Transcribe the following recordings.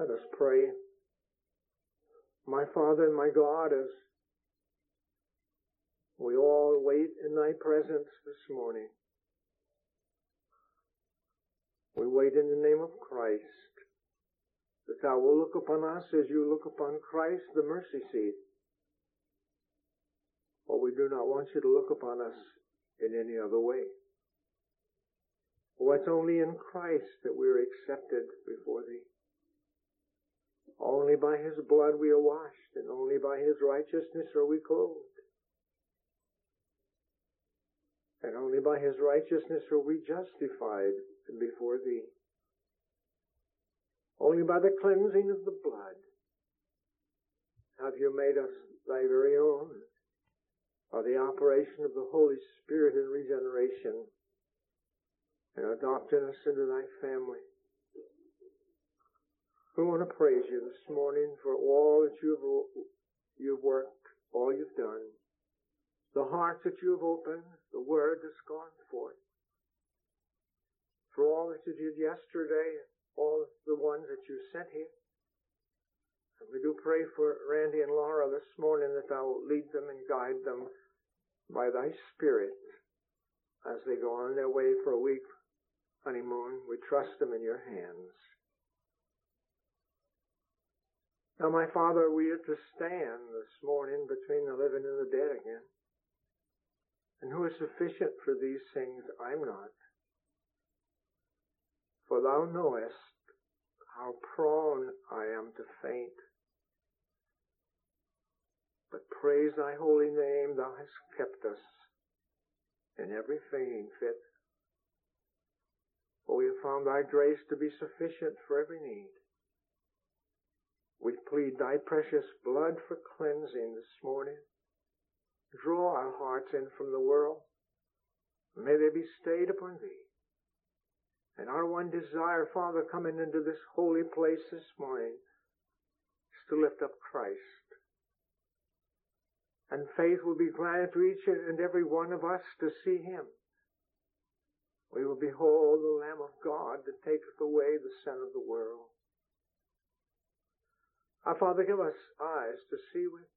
Let us pray. My Father and my God, as we all wait in thy presence this morning, we wait in the name of Christ, that thou will look upon us as you look upon Christ, the mercy seat. For we do not want you to look upon us in any other way. For it's only in Christ that we are accepted before thee. Only by his blood we are washed, and only by his righteousness are we clothed. And only by his righteousness are we justified before thee. Only by the cleansing of the blood have you made us thy very own, by the operation of the Holy Spirit in regeneration, and adopted us into thy family. We want to praise you this morning for all that you've worked, all you've done, the hearts that you've opened, the word that's gone forth, for all that you did yesterday, all the ones that you sent here. And we do pray for Randy and Laura this morning, that thou lead them and guide them by thy Spirit as they go on their way for a week honeymoon. We trust them in your hands. Now, my Father, we are to stand this morning between the living and the dead again. And who is sufficient for these things? I'm not. For thou knowest how prone I am to faint. But praise thy holy name, thou hast kept us in every fainting fit. For we have found thy grace to be sufficient for every need. We plead thy precious blood for cleansing this morning. Draw our hearts in from the world. May they be stayed upon thee. And our one desire, Father, coming into this holy place this morning, is to lift up Christ. And faith will be granted to each and every one of us to see him. We will behold the Lamb of God that taketh away the sin of the world. Our Father, give us eyes to see with,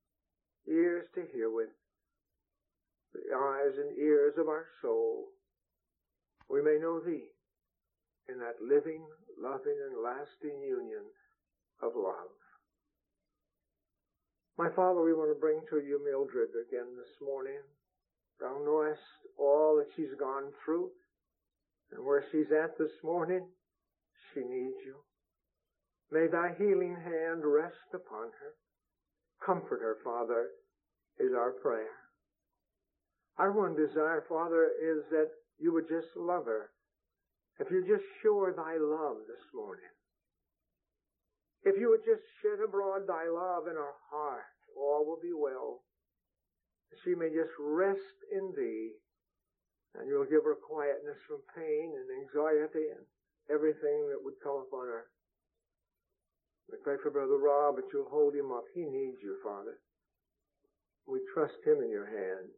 ears to hear with, the eyes and ears of our soul, we may know thee in that living, loving, and lasting union of love. My Father, we want to bring to you Mildred again this morning. Thou knowest all that she's gone through, and where she's at this morning, she needs you. May thy healing hand rest upon her. Comfort her, Father, is our prayer. Our one desire, Father, is that you would just love her. If you just show her thy love this morning, if you would just shed abroad thy love in her heart, all will be well. She may just rest in thee, and you'll give her quietness from pain and anxiety and everything that would come upon her. We pray for Brother Rob, but you'll hold him up. He needs you, Father. We trust him in your hands.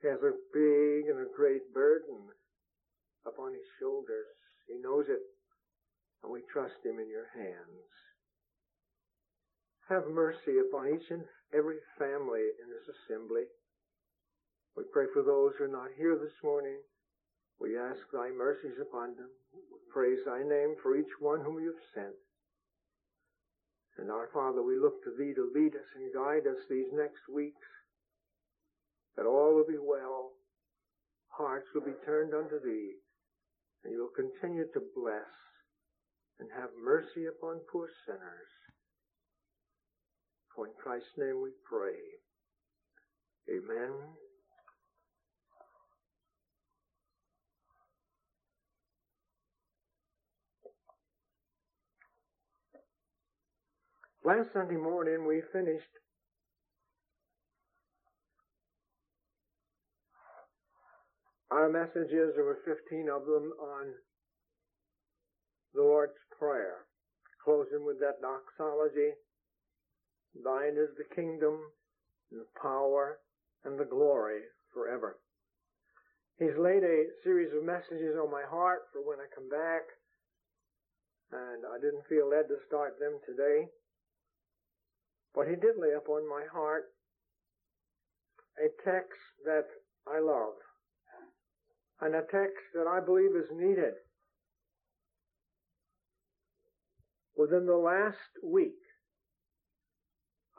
He has a big and a great burden upon his shoulders. He knows it, and we trust him in your hands. Have mercy upon each and every family in this assembly. We pray for those who are not here this morning. We ask thy mercies upon them. We praise thy name for each one whom you have sent. And our Father, we look to thee to lead us and guide us these next weeks, that all will be well, hearts will be turned unto thee, and you will continue to bless and have mercy upon poor sinners. For in Christ's name we pray. Amen. Last Sunday morning, we finished our messages, there were 15 of them, on the Lord's Prayer, closing with that doxology, thine is the kingdom, and the power, and the glory forever. He's laid a series of messages on my heart for when I come back, and I didn't feel led to start them today. But he did lay upon my heart a text that I love, and a text that I believe is needed. Within the last week,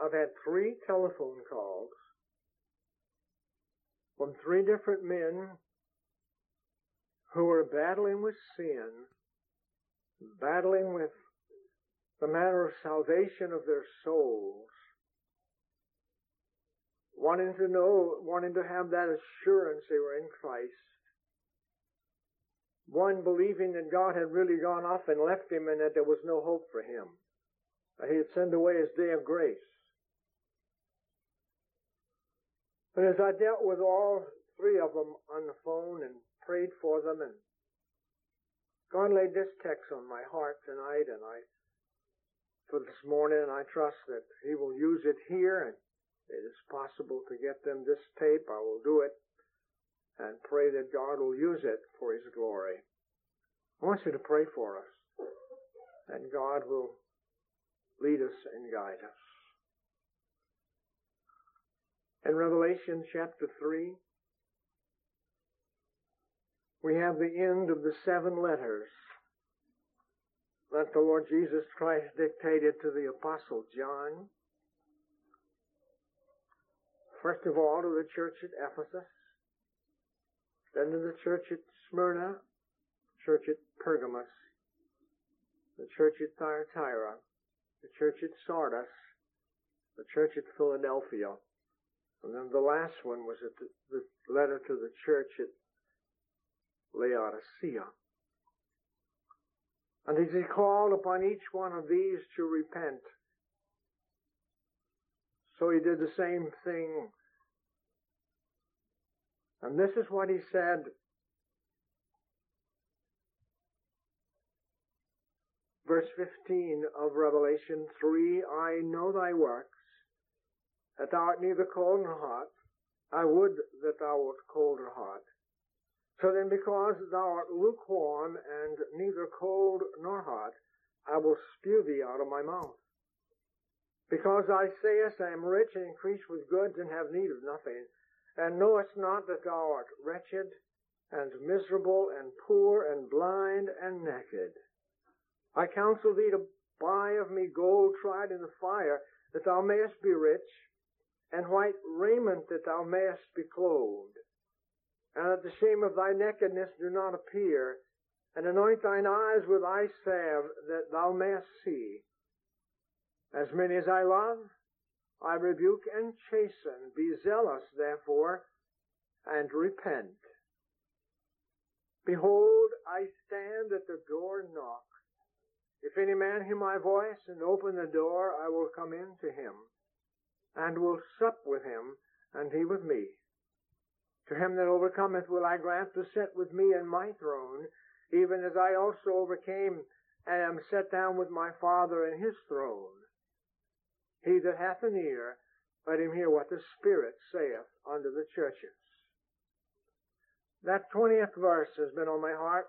I've had 3 telephone calls from 3 different men who are battling with sin, battling with the matter of salvation of their souls, wanting to have that assurance they were in Christ. One believing that God had really gone off and left him and that there was no hope for him, that he had sent away his day of grace. But as I dealt with all 3 of them on the phone and prayed for them, and God laid this text on my heart tonight for this morning, and I trust that He will use it here, and it is possible to get them this tape. I will do it and pray that God will use it for His glory. I want you to pray for us, and God will lead us and guide us. In Revelation chapter 3, we have the end of the 7 letters that the Lord Jesus Christ dictated to the Apostle John. First of all, to the church at Ephesus, then to the church at Smyrna, the church at Pergamos, the church at Thyatira, the church at Sardis, the church at Philadelphia, and then the last one was the letter to the church at Laodicea. And as He called upon each one of these to repent, so He did the same thing. And this is what He said. Verse 15 of Revelation 3, I know thy works, that thou art neither cold nor hot. I would that thou wert cold or hot. So then, because thou art lukewarm and neither cold nor hot, I will spew thee out of my mouth. Because thou sayest, I am rich and increase with goods and have need of nothing, and knowest not that thou art wretched and miserable and poor and blind and naked. I counsel thee to buy of me gold tried in the fire, that thou mayest be rich, and white raiment that thou mayest be clothed, and that the shame of thy nakedness do not appear, and anoint thine eyes with eye salve, that thou mayest see. As many as I love, I rebuke and chasten. Be zealous, therefore, and repent. Behold, I stand at the door and knock. If any man hear my voice and open the door, I will come in to him, and will sup with him, and he with me. To him that overcometh will I grant to sit with me in my throne, even as I also overcame and am set down with my Father in His throne. He that hath an ear, let him hear what the Spirit saith unto the churches. That 20th verse has been on my heart,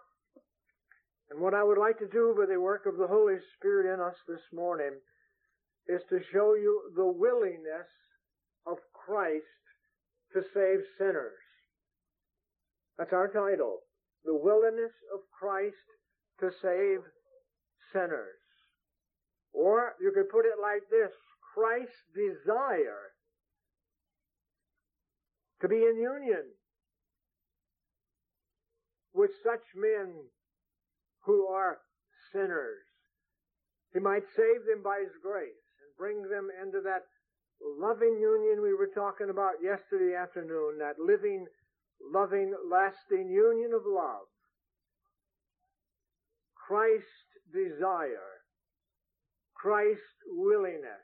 and what I would like to do by the work of the Holy Spirit in us this morning is to show you the willingness of Christ to save sinners. That's our title. The willingness of Christ to save sinners. Or you could put it like this: Christ's desire to be in union with such men who are sinners. He might save them by His grace and bring them into that loving union we were talking about yesterday afternoon, that living, loving, lasting union of love. Christ's desire, Christ's willingness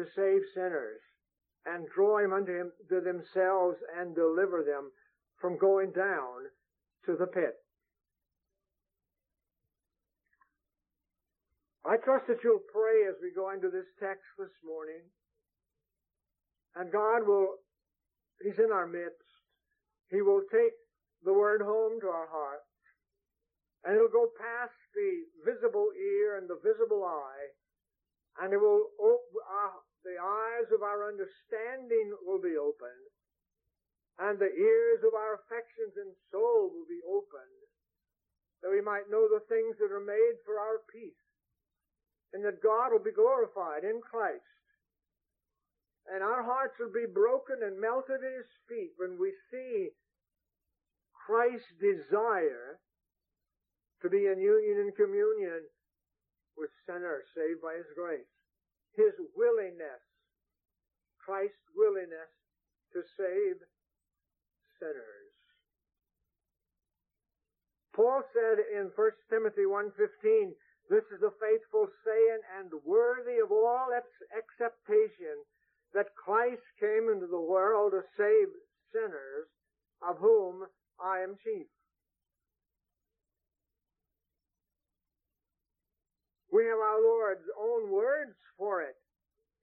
to save sinners and draw them unto Him to themselves and deliver them from going down to the pit. I trust that you'll pray as we go into this text this morning. And God will, He's in our midst. He will take the word home to our hearts and it'll go past the visible ear and the visible eye, and it will the eyes of our understanding will be opened, and the ears of our affections and soul will be opened, that we might know the things that are made for our peace, and that God will be glorified in Christ. And our hearts will be broken and melted at His feet when we see Christ's desire to be in union and communion with sinners saved by His grace. His willingness, Christ's willingness to save sinners. Paul said in 1 Timothy 1:15, "This is a faithful saying and worthy of all acceptation, that Christ came into the world to save sinners, of whom I am chief." We have our Lord's own words for it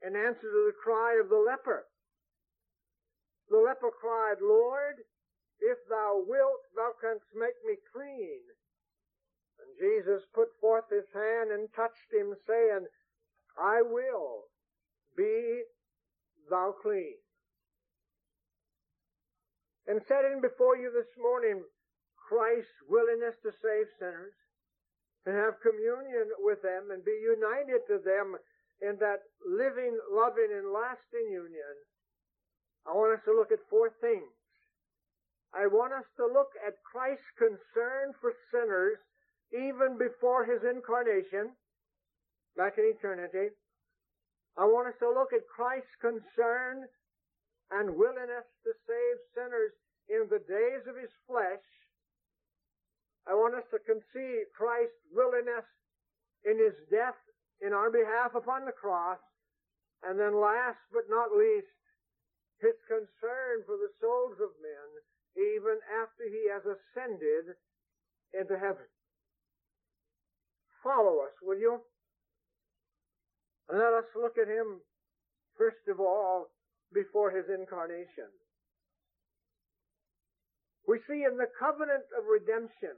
in answer to the cry of the leper. The leper cried, "Lord, if thou wilt, thou canst make me clean." And Jesus put forth his hand and touched him, saying, "I will, be thou clean." And setting before you this morning Christ's willingness to save sinners and have communion with them and be united to them in that living, loving, and lasting union, I want us to look at four things. I want us to look at Christ's concern for sinners even before His incarnation, back in eternity. I want us to look at Christ's concern and willingness to save sinners in the days of His flesh. I want us to conceive Christ's willingness in His death in our behalf upon the cross. And then last but not least, His concern for the souls of men even after He has ascended into heaven. Follow us, will you? And let us look at Him, first of all, before His incarnation. We see in the covenant of redemption,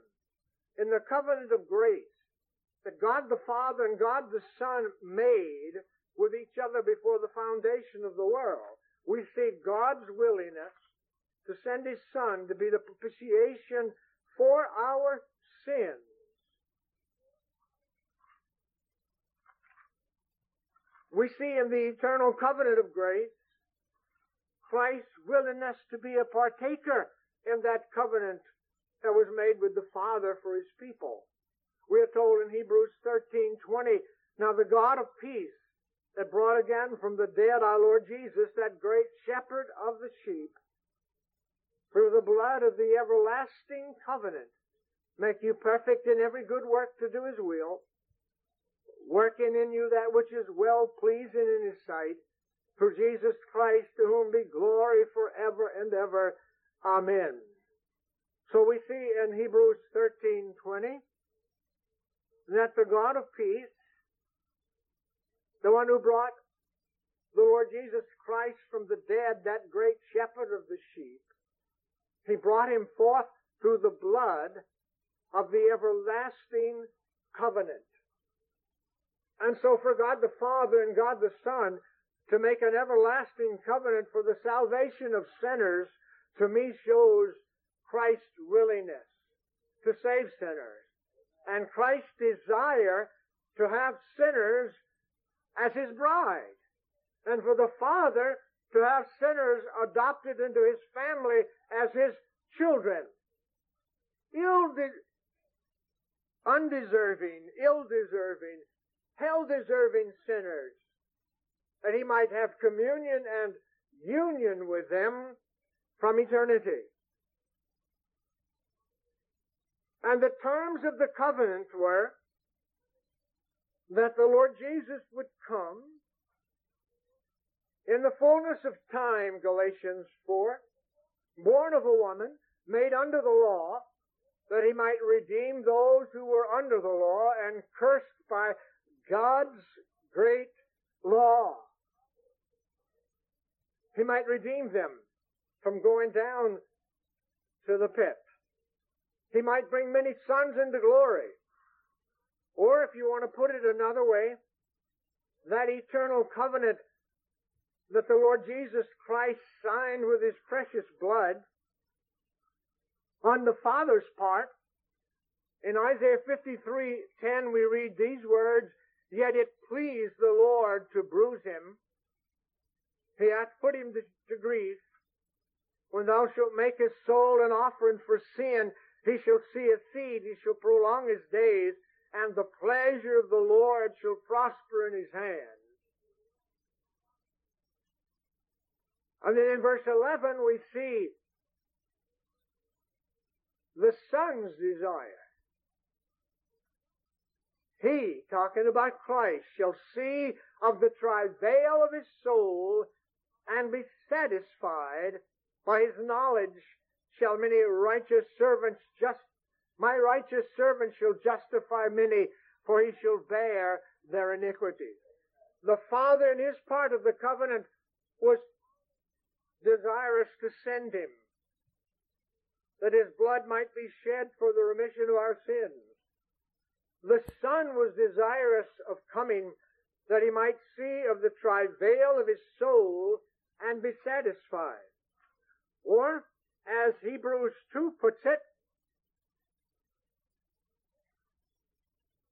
in the covenant of grace, that God the Father and God the Son made with each other before the foundation of the world. We see God's willingness to send His Son to be the propitiation for our sins. We see in the eternal covenant of grace Christ's willingness to be a partaker in that covenant that was made with the Father for His people. We are told in Hebrews 13:20, "Now the God of peace that brought again from the dead our Lord Jesus, that great shepherd of the sheep, through the blood of the everlasting covenant, make you perfect in every good work to do His will, working in you that which is well-pleasing in His sight, through Jesus Christ, to whom be glory forever and ever. Amen." So we see in Hebrews 13:20 that the God of peace, the one who brought the Lord Jesus Christ from the dead, that great shepherd of the sheep, He brought Him forth through the blood of the everlasting covenant. And so for God the Father and God the Son to make an everlasting covenant for the salvation of sinners, to me shows Christ's willingness to save sinners and Christ's desire to have sinners as His bride, and for the Father to have sinners adopted into His family as His children. Ill-deserving, hell-deserving sinners, that He might have communion and union with them from eternity. And the terms of the covenant were that the Lord Jesus would come in the fullness of time, Galatians 4, born of a woman, made under the law, that He might redeem those who were under the law and cursed by God's great law. He might redeem them from going down to the pit. He might bring many sons into glory. Or if you want to put it another way, that eternal covenant that the Lord Jesus Christ signed with His precious blood on the Father's part, in Isaiah 53:10 we read these words, "Yet it pleased the Lord to bruise him. He hath put him to grief. When thou shalt make his soul an offering for sin, he shall see his seed, he shall prolong his days, and the pleasure of the Lord shall prosper in his hand." And then in verse 11 we see the Son's desire. He, talking about Christ, shall see of the travail of his soul and be satisfied. By his knowledge shall many righteous servants my righteous servant shall justify many, for he shall bear their iniquities. The Father in his part of the covenant was desirous to send him, that his blood might be shed for the remission of our sins. The Son was desirous of coming, that he might see of the travail of his soul and be satisfied. Or, as Hebrews 2 puts it,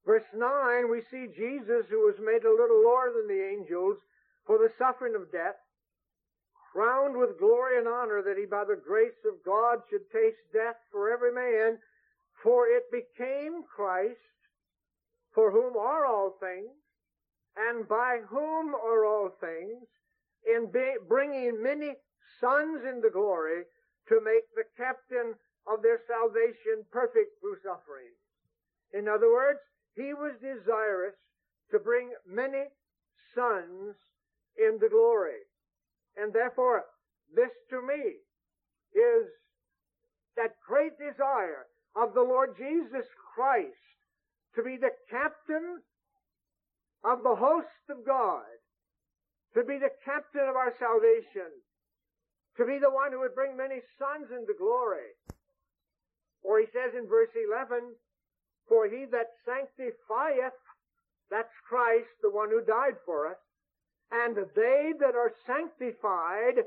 verse 9, we see Jesus, who was made a little lower than the angels for the suffering of death, crowned with glory and honor, that he by the grace of God should taste death for every man, for it became Christ, for whom are all things, and by whom are all things, in bringing many sons into glory, to make the captain of their salvation perfect through suffering. In other words, he was desirous to bring many sons into glory. And therefore, this to me is that great desire of the Lord Jesus Christ to be the captain of the host of God, to be the captain of our salvation, to be the one who would bring many sons into glory. Or he says in verse 11, "For he that sanctifieth," that's Christ, the one who died for us, "and they that are sanctified,"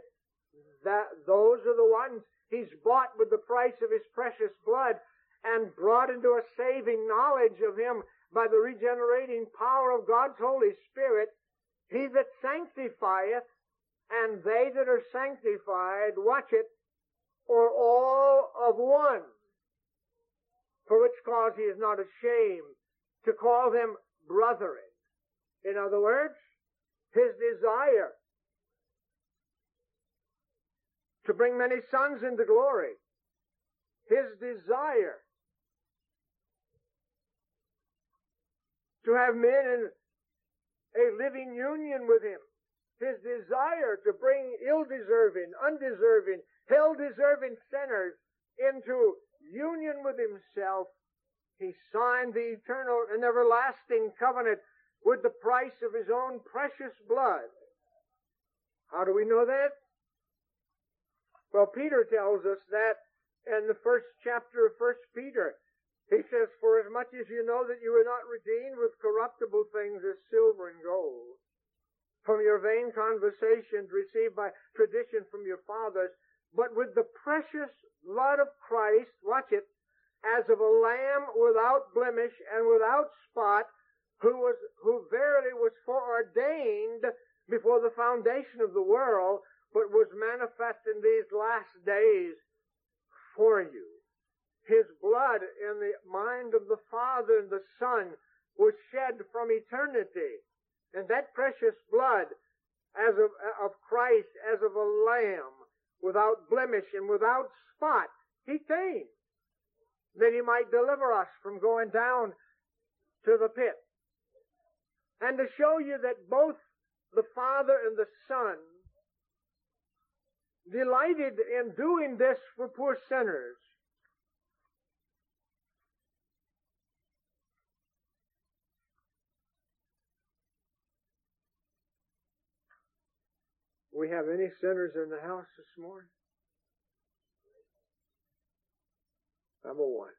those are the ones he's bought with the price of his precious blood, and brought into a saving knowledge of him by the regenerating power of God's Holy Spirit. "He that sanctifieth, and they that are sanctified," watch it, "are all of one, for which cause he is not ashamed to call them brethren." In other words, his desire to bring many sons into glory, his desire to have men in a living union with him, his desire to bring ill-deserving, undeserving, hell-deserving sinners into union with himself. He signed the eternal and everlasting covenant with the price of his own precious blood. How do we know that? Well, Peter tells us that in the first chapter of 1 Peter. He says, "For as much as you know that you were not redeemed with corruptible things as silver and gold, from your vain conversations received by tradition from your fathers, but with the precious blood of Christ," watch it, "as of a lamb without blemish and without spot, who verily was foreordained before the foundation of the world, but was manifest in these last days for you." His blood in the mind of the Father and the Son was shed from eternity. And that precious blood as of Christ, as of a lamb, without blemish and without spot, he came, that he might deliver us from going down to the pit. And to show you that both the Father and the Son delighted in doing this for poor sinners, we have any sinners in the house this morning? Number one.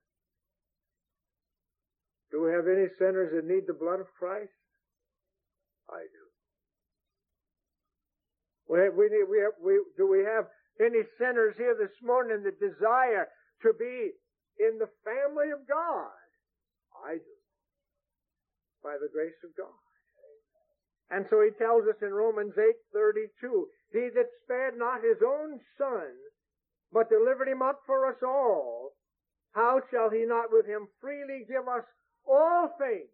Do we have any sinners that need the blood of Christ? I do. Do we have any sinners here this morning that desire to be in the family of God? I do. By the grace of God. And so he tells us in Romans 8:32, he that spared not his own son, but delivered him up for us all, how shall he not with him freely give us all things?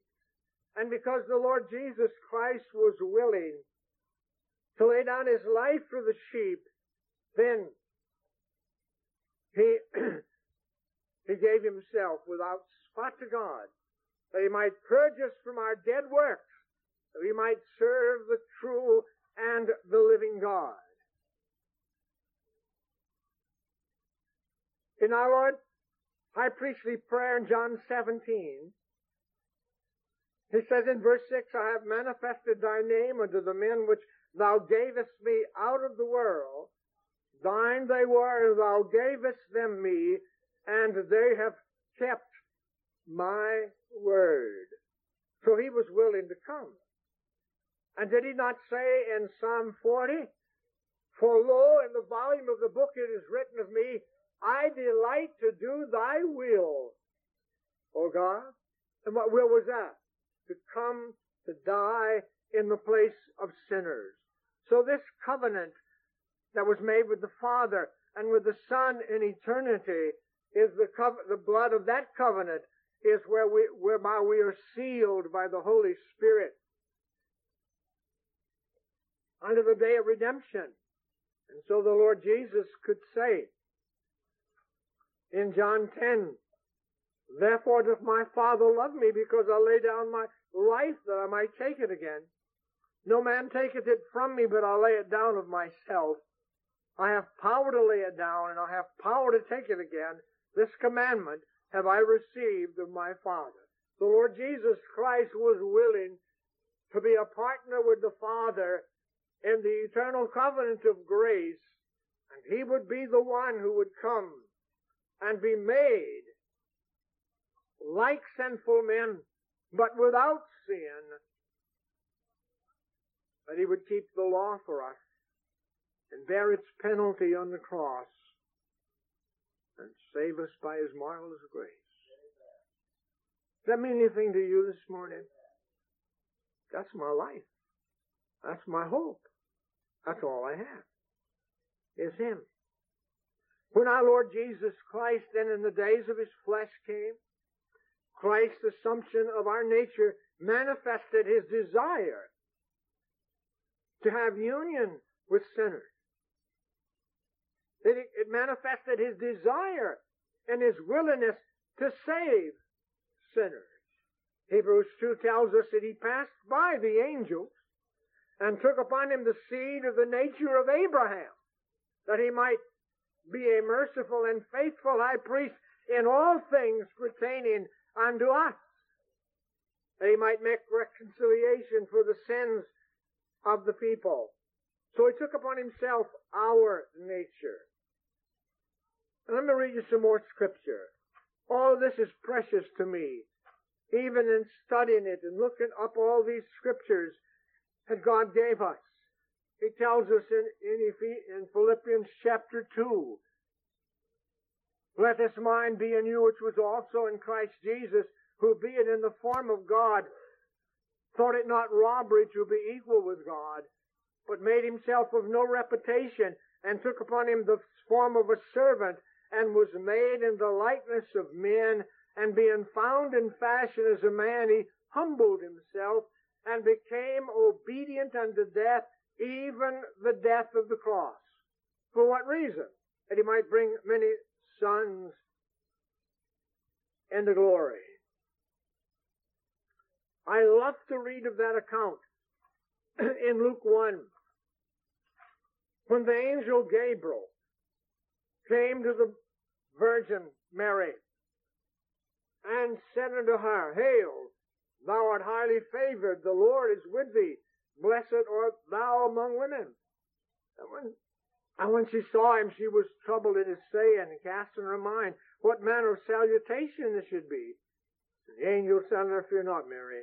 And because the Lord Jesus Christ was willing to lay down his life for the sheep, then he gave himself without spot to God, that he might purge us from our dead works, that we might serve the true and the living God. In our Lord, high priestly prayer in John 17, he says in verse 6, I have manifested thy name unto the men which thou gavest me out of the world. Thine they were, and thou gavest them me, and they have kept my word. So he was willing to come. And did he not say in Psalm 40, for lo, in the volume of the book it is written of me, I delight to do thy will, O God. And what will was that? To come to die in the place of sinners. So this covenant that was made with the Father and with the Son in eternity is the blood of that covenant is whereby we are sealed by the Holy Spirit under the day of redemption. And so the Lord Jesus could say in John 10, therefore doth my Father love me, because I lay down my life that I might take it again. No man taketh it from me, but I lay it down of myself. I have power to lay it down, and I have power to take it again. This commandment have I received of my Father. The Lord Jesus Christ was willing to be a partner with the Father in the eternal covenant of grace, and he would be the one who would come and be made like sinful men, but without sin, that he would keep the law for us and bear its penalty on the cross and save us by his marvelous grace. Does that mean anything to you this morning? That's my life. That's my hope. That's all I have, is him. When our Lord Jesus Christ then in the days of his flesh came, Christ's assumption of our nature manifested his desire to have union with sinners. It manifested his desire and his willingness to save sinners. Hebrews 2 tells us that he passed by the angels and took upon him the seed of the nature of Abraham, that he might be a merciful and faithful high priest in all things pertaining unto us, that he might make reconciliation for the sins of the people. So he took upon himself our nature. And let me read you some more scripture. All this is precious to me, even in studying it and looking up all these scriptures that God gave us. He tells us in Philippians chapter 2, let this mind be in you which was also in Christ Jesus, who being in the form of God, thought it not robbery to be equal with God, but made himself of no reputation, and took upon him the form of a servant, and was made in the likeness of men, and being found in fashion as a man, he humbled himself, and became obedient unto death, even the death of the cross. For what reason? That he might bring many sons into glory. I love to read of that account in Luke 1, when the angel Gabriel came to the Virgin Mary and said unto her, hail, thou art highly favored, the Lord is with thee, blessed art thou among women. And when she saw him, she was troubled at his saying, and cast in her mind what manner of salutation this should be. The angel said, Fear not, Mary,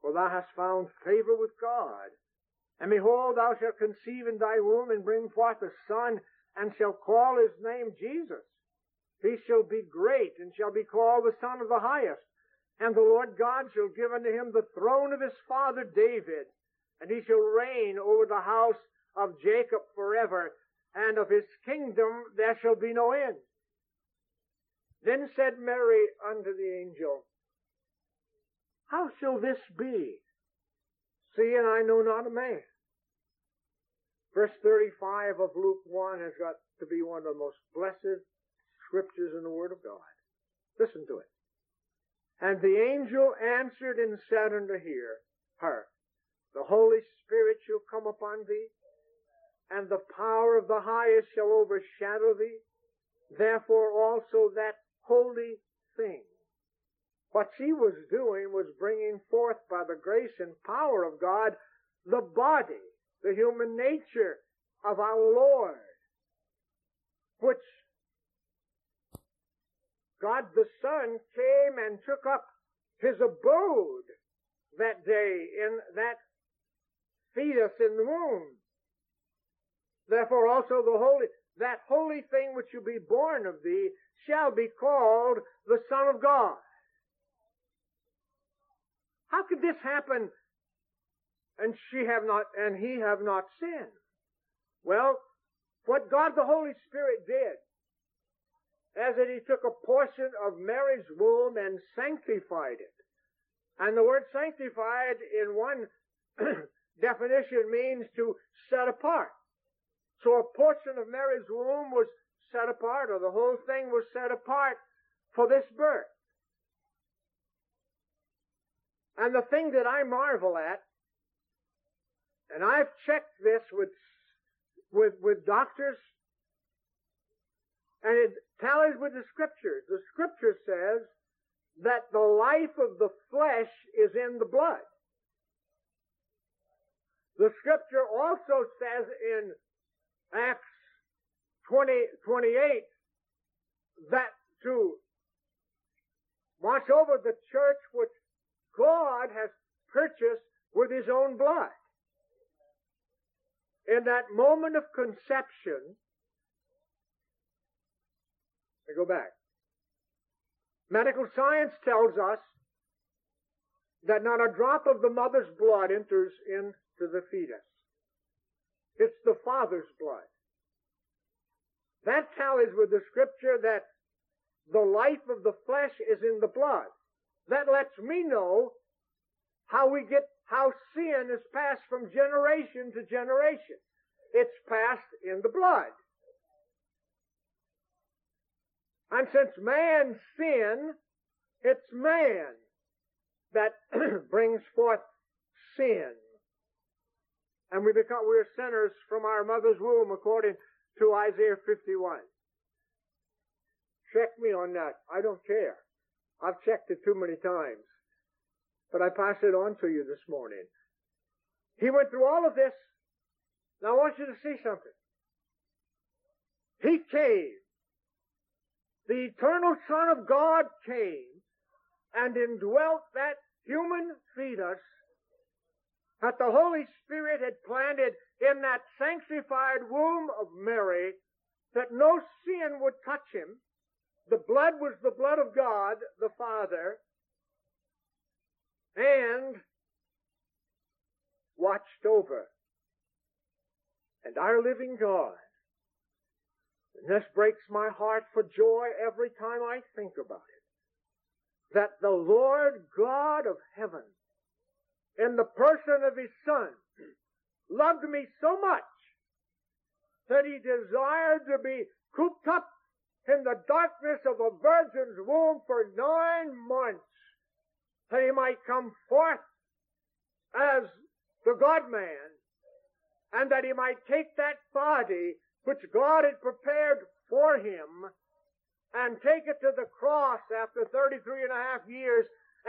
for thou hast found favor with God. And behold, thou shalt conceive in thy womb, and bring forth a son, and shalt call his name Jesus. He shall be great, and shall be called the Son of the Highest. And the Lord God shall give unto him the throne of his father David, and he shall reign over the house of Jacob forever, and of his kingdom there shall be no end. Then said Mary unto the angel, How shall this be, seeing I know not a man? Verse 35 of Luke 1 has got to be one of the most blessed scriptures in the Word of God. Listen to it. And the angel answered and said unto her, The Holy Spirit shall come upon thee, and the power of the highest shall overshadow thee. Therefore also that holy thing. What she was doing was bringing forth by the grace and power of God the body, the human nature of our Lord, which God the Son came and took up his abode that day in that fetus in the womb. Therefore also that holy thing which shall be born of thee shall be called the Son of God. How could this happen and he have not sinned? Well, what God the Holy Spirit did as that he took a portion of Mary's womb and sanctified it. And the word sanctified in one definition means to set apart. So a portion of Mary's womb was set apart, or the whole thing was set apart for this birth. And the thing that I marvel at, and I've checked this with doctors, and it tallies with the Scriptures. The Scripture says that the life of the flesh is in the blood. The Scripture also says in Acts 20:28 that to watch over the church which God has purchased with his own blood. In that moment of conception, I go back. Medical science tells us that not a drop of the mother's blood enters into the fetus. It's the father's blood. That tallies with the Scripture that the life of the flesh is in the blood. That lets me know how sin is passed from generation to generation. It's passed in the blood. And since man sinned, it's man that brings forth sin. And we're sinners from our mother's womb, according to Isaiah 51. Check me on that. I don't care. I've checked it too many times. But I pass it on to you this morning. He went through all of this. Now I want you to see something. He came. The eternal Son of God came and indwelt that human fetus that the Holy Spirit had planted in that sanctified womb of Mary, that no sin would touch him. The blood was the blood of God, the Father, and watched over. And our living God. And this breaks my heart for joy every time I think about it. That the Lord God of heaven, in the person of his Son, loved me so much that he desired to be cooped up in the darkness of a virgin's womb for 9 months, that he might come forth as the God-man, and that he might take that body which God had prepared for him, and take it to the cross after 33.5 years,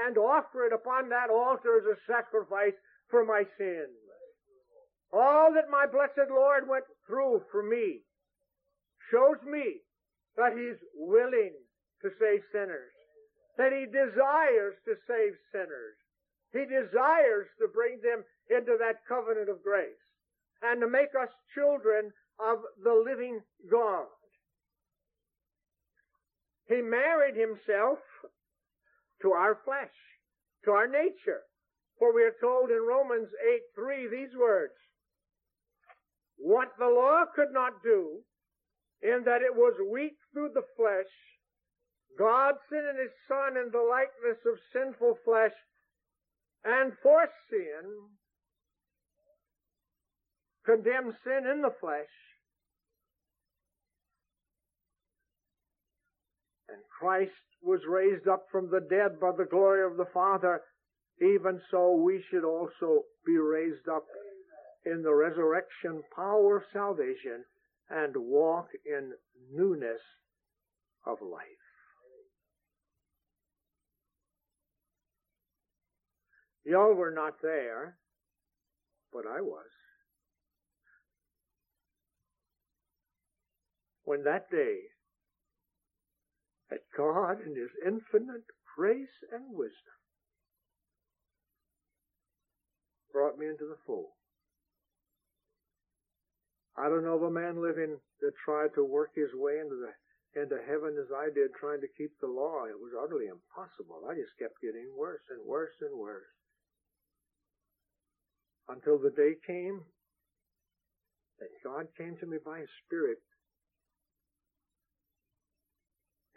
and offer it upon that altar as a sacrifice for my sins. All that my blessed Lord went through for me shows me that he's willing to save sinners, that He desires to save sinners. He desires to bring them into that covenant of grace and to make us children of the living God. He married Himself to our flesh, to our nature. For we are told in Romans 8:3 these words, "What the law could not do, in that it was weak through the flesh, God sent His Son in the likeness of sinful flesh, and for sin, condemned sin in the flesh, and Christ was raised up from the dead by the glory of the Father, even so we should also be raised up in the resurrection power of salvation and walk in newness of life." Y'all were not there, but I was. When that day, that God in His infinite grace and wisdom brought me into the fold. I don't know of a man living that tried to work his way into heaven as I did, trying to keep the law. It was utterly impossible. I just kept getting worse and worse and worse, until the day came that God came to me by His Spirit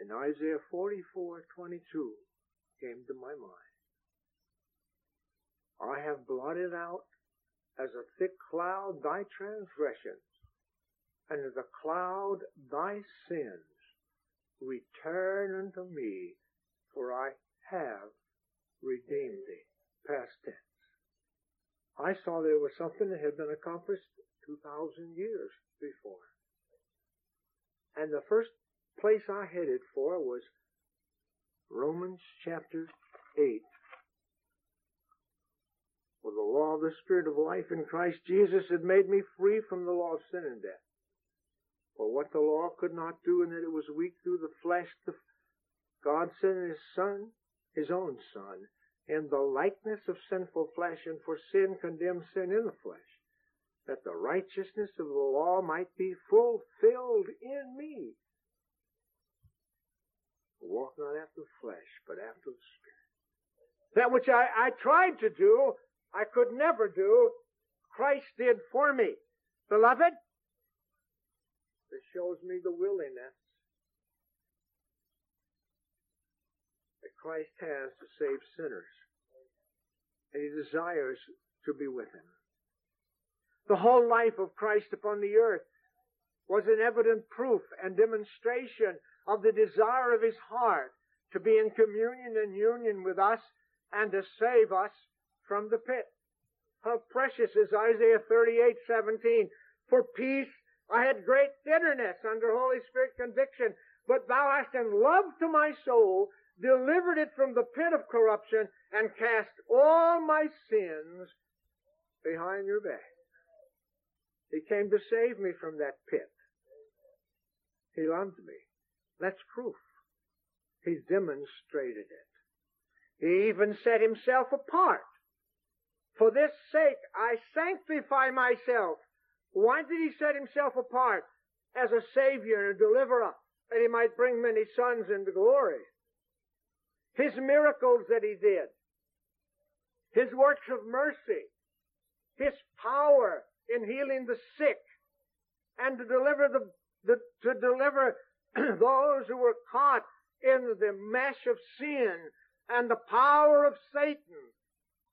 in Isaiah 44:22 came to my mind. "I have blotted out as a thick cloud thy transgressions, and as a cloud thy sins. Return unto me, for I have redeemed thee." Past tense. I saw there was something that had been accomplished 2,000 years before. And the first place I headed for was Romans chapter 8. For the law of the Spirit of life in Christ Jesus had made me free from the law of sin and death. For what the law could not do in that it was weak through the flesh, God sent His Son, His own Son, in the likeness of sinful flesh, and for sin condemned sin in the flesh, that the righteousness of the law might be fulfilled in me. Walk not after the flesh, but after the Spirit. That which I tried to do, I could never do. Christ did for me. Beloved, this shows me the willingness that Christ has to save sinners, and He desires to be with Him. The whole life of Christ upon the earth was an evident proof and demonstration of the desire of His heart to be in communion and union with us and to save us from the pit. How precious is Isaiah 38:17. "For peace I had great tenderness under Holy Spirit conviction, but thou hast in love to my soul delivered it from the pit of corruption and cast all my sins behind your back." He came to save me from that pit. He loved me. That's proof. He's demonstrated it. He even set Himself apart. "For this sake I sanctify myself." Why did He set Himself apart? As a Savior and a deliverer, that He might bring many sons into glory. His miracles that He did, His works of mercy, His power in healing the sick, and to deliver those who were caught in the mesh of sin and the power of Satan,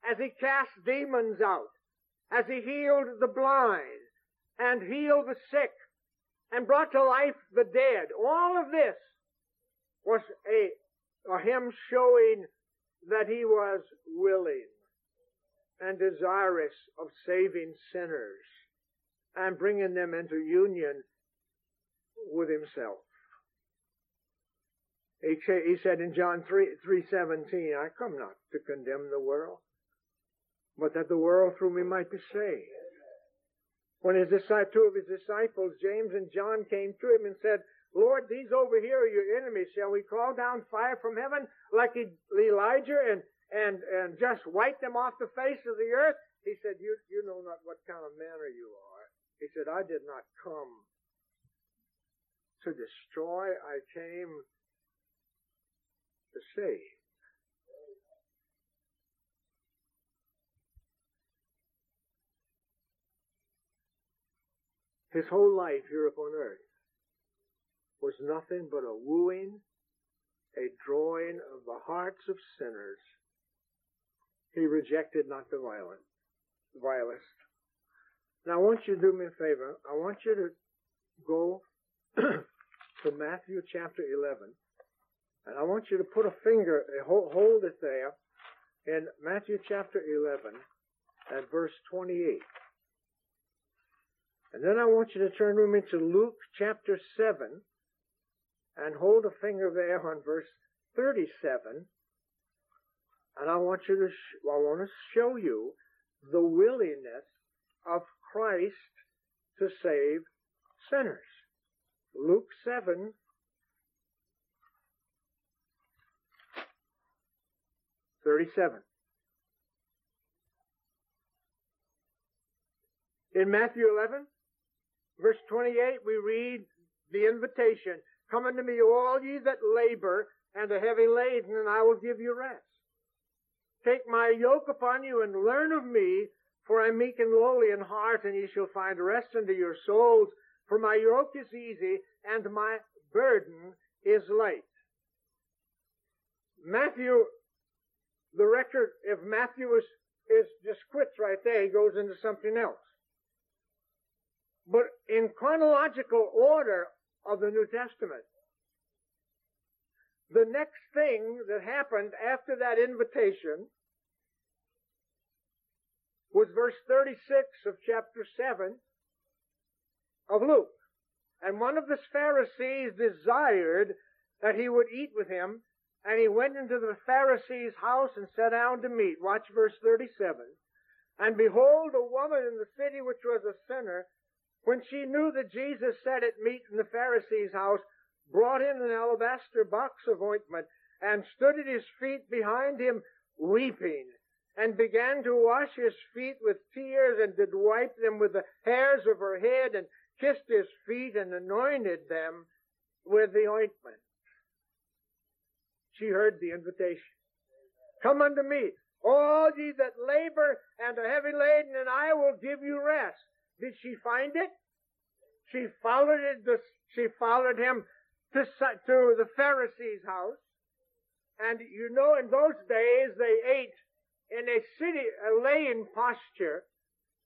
as He cast demons out, as He healed the blind and healed the sick and brought to life the dead. All of this was Him showing that He was willing and desirous of saving sinners and bringing them into union with Himself. He said in John 3:17, "I come not to condemn the world, but that the world through me might be saved." When two of His disciples, James and John, came to Him and said, Lord, these over here are your enemies. Shall we call down fire from heaven like Elijah and just wipe them off the face of the earth? He said, you know not what kind of manner you are. He said, I did not come to destroy. I came to save. His whole life here upon earth was nothing but a wooing, a drawing of the hearts of sinners. He rejected not the vilest. Now I want you to do me a favor. I want you to go to Matthew chapter 11. And I want you to put a finger, hold it there, in Matthew chapter 11 at verse 28. And then I want you to turn with me to Luke chapter 7 and hold a finger there on verse 37. And I want to show you the willingness of Christ to save sinners. Luke 7 37. In Matthew 11, verse 28, we read the invitation, "Come unto me, all ye that labor and are heavy laden, and I will give you rest. Take my yoke upon you and learn of me, for I am meek and lowly in heart, and ye shall find rest unto your souls. For my yoke is easy, and my burden is light." Matthew, the record of Matthew is just quits right there. He goes into something else. But in chronological order of the New Testament, the next thing that happened after that invitation was verse 36 of chapter 7 of Luke. And one of the Pharisees desired that he would eat with him, and he went into the Pharisee's house and sat down to meat. Watch verse 37. "And behold, a woman in the city which was a sinner, when she knew that Jesus sat at meat in the Pharisee's house, brought in an alabaster box of ointment, and stood at his feet behind him, weeping, and began to wash his feet with tears, and did wipe them with the hairs of her head, and kissed his feet, and anointed them with the ointment." She heard the invitation. "Come unto me, all ye that labor and are heavy laden, and I will give you rest." Did she find it? She followed him to the Pharisee's house. And you know, in those days, they ate in a laying posture.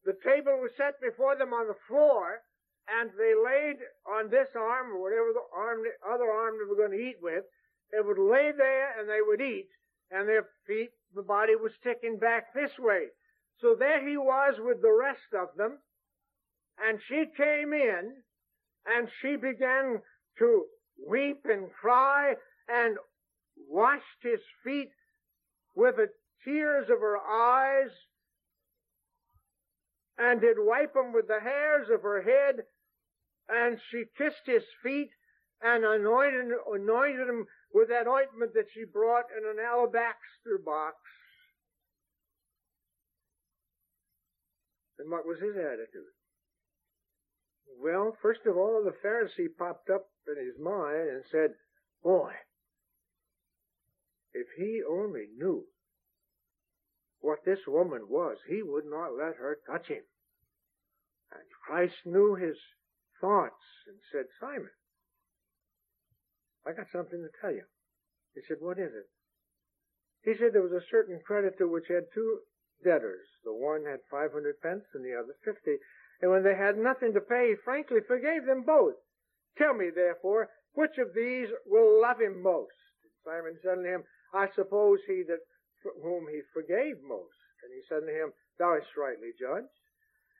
The table was set before them on the floor, and they laid on this arm, or whatever the other arm they were going to eat with. They would lay there, and they would eat, and their feet, the body was ticking back this way. So there he was with the rest of them. And she came in, and she began to weep and cry, and washed his feet with the tears of her eyes, and did wipe them with the hairs of her head, and she kissed his feet, and anointed him with that ointment that she brought in an alabaster box. And what was his attitude? Well, first of all, the Pharisee popped up in his mind and said, "Boy, if he only knew what this woman was, he would not let her touch him." And Christ knew his thoughts and said, "Simon, I got something to tell you." He said, "What is it?" He said, "There was a certain creditor which had two debtors. The one had 500 pence and the other 50. And when they had nothing to pay, he frankly forgave them both. Tell me, therefore, which of these will love him most?" And Simon said unto him, "I suppose he that whom he forgave most." And he said unto him, "Thou hast rightly judged."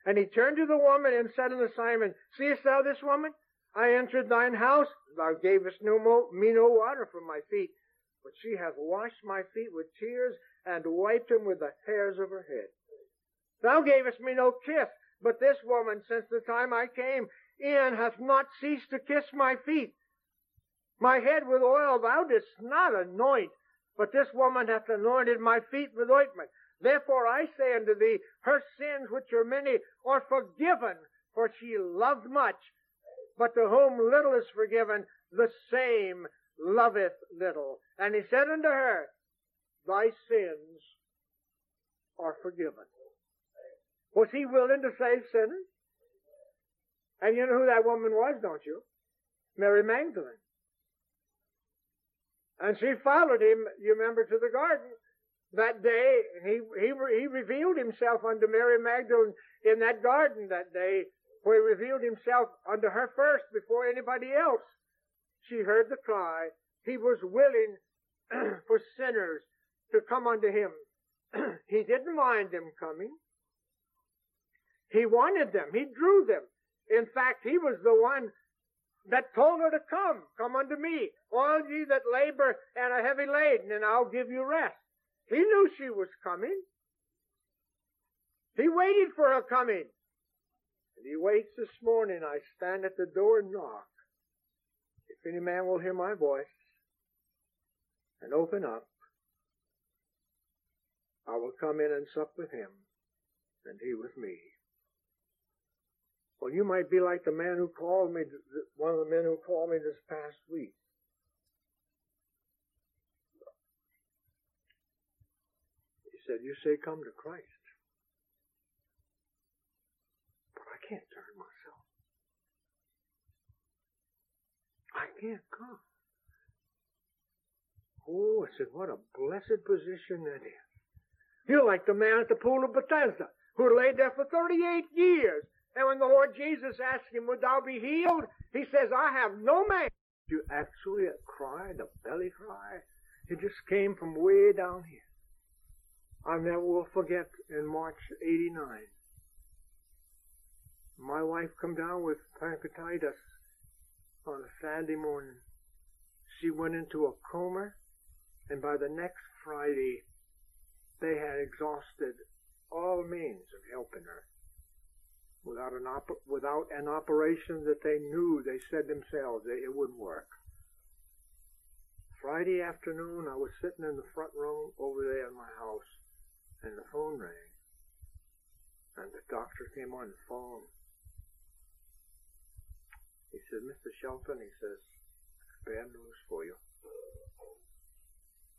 And he turned to the woman and said unto Simon, "Seest thou this woman? I entered thine house. Thou gavest me no water for my feet, but she hath washed my feet with tears and wiped them with the hairs of her head. Thou gavest me no kiss, but this woman, since the time I came in, hath not ceased to kiss my feet. My head with oil thou didst not anoint, but this woman hath anointed my feet with ointment. Therefore I say unto thee, her sins, which are many, are forgiven, for she loved much. But to whom little is forgiven, the same loveth little. And he said unto her, thy sins are forgiven. Was he willing to save sinners? And you know who that woman was, don't you? Mary Magdalene. And she followed him, you remember, to the garden that day. He revealed himself unto Mary Magdalene in that garden that day, where he revealed himself unto her first before anybody else. She heard the cry. He was willing for sinners to come unto him. He didn't mind them coming. He wanted them. He drew them. In fact, he was the one that told her to come unto me, all ye that labor and are heavy laden, and I'll give you rest. He knew she was coming. He waited for her coming. And he waits this morning. I stand at the door and knock. If any man will hear my voice and open up, I will come in and sup with him, and he with me. Well, you might be like the man who called me, one of the men who called me this past week. He said, you say come to Christ. But I can't turn myself. I can't come. Oh, I said, what a blessed position that is. You're like the man at the pool of Bethesda who laid there for 38 years. And when the Lord Jesus asked him, would thou be healed? He says, I have no man. You actually cried a belly cry. It just came from way down here. I never will forget in March 89. My wife come down with pancreatitis on a Saturday morning. She went into a coma, and by the next Friday, they had exhausted all means of helping her. Without an operation that they knew, they said themselves, that it wouldn't work. Friday afternoon, I was sitting in the front room over there in my house, and the phone rang. And the doctor came on the phone. He said, Mr. Shelton, he says, bad news for you.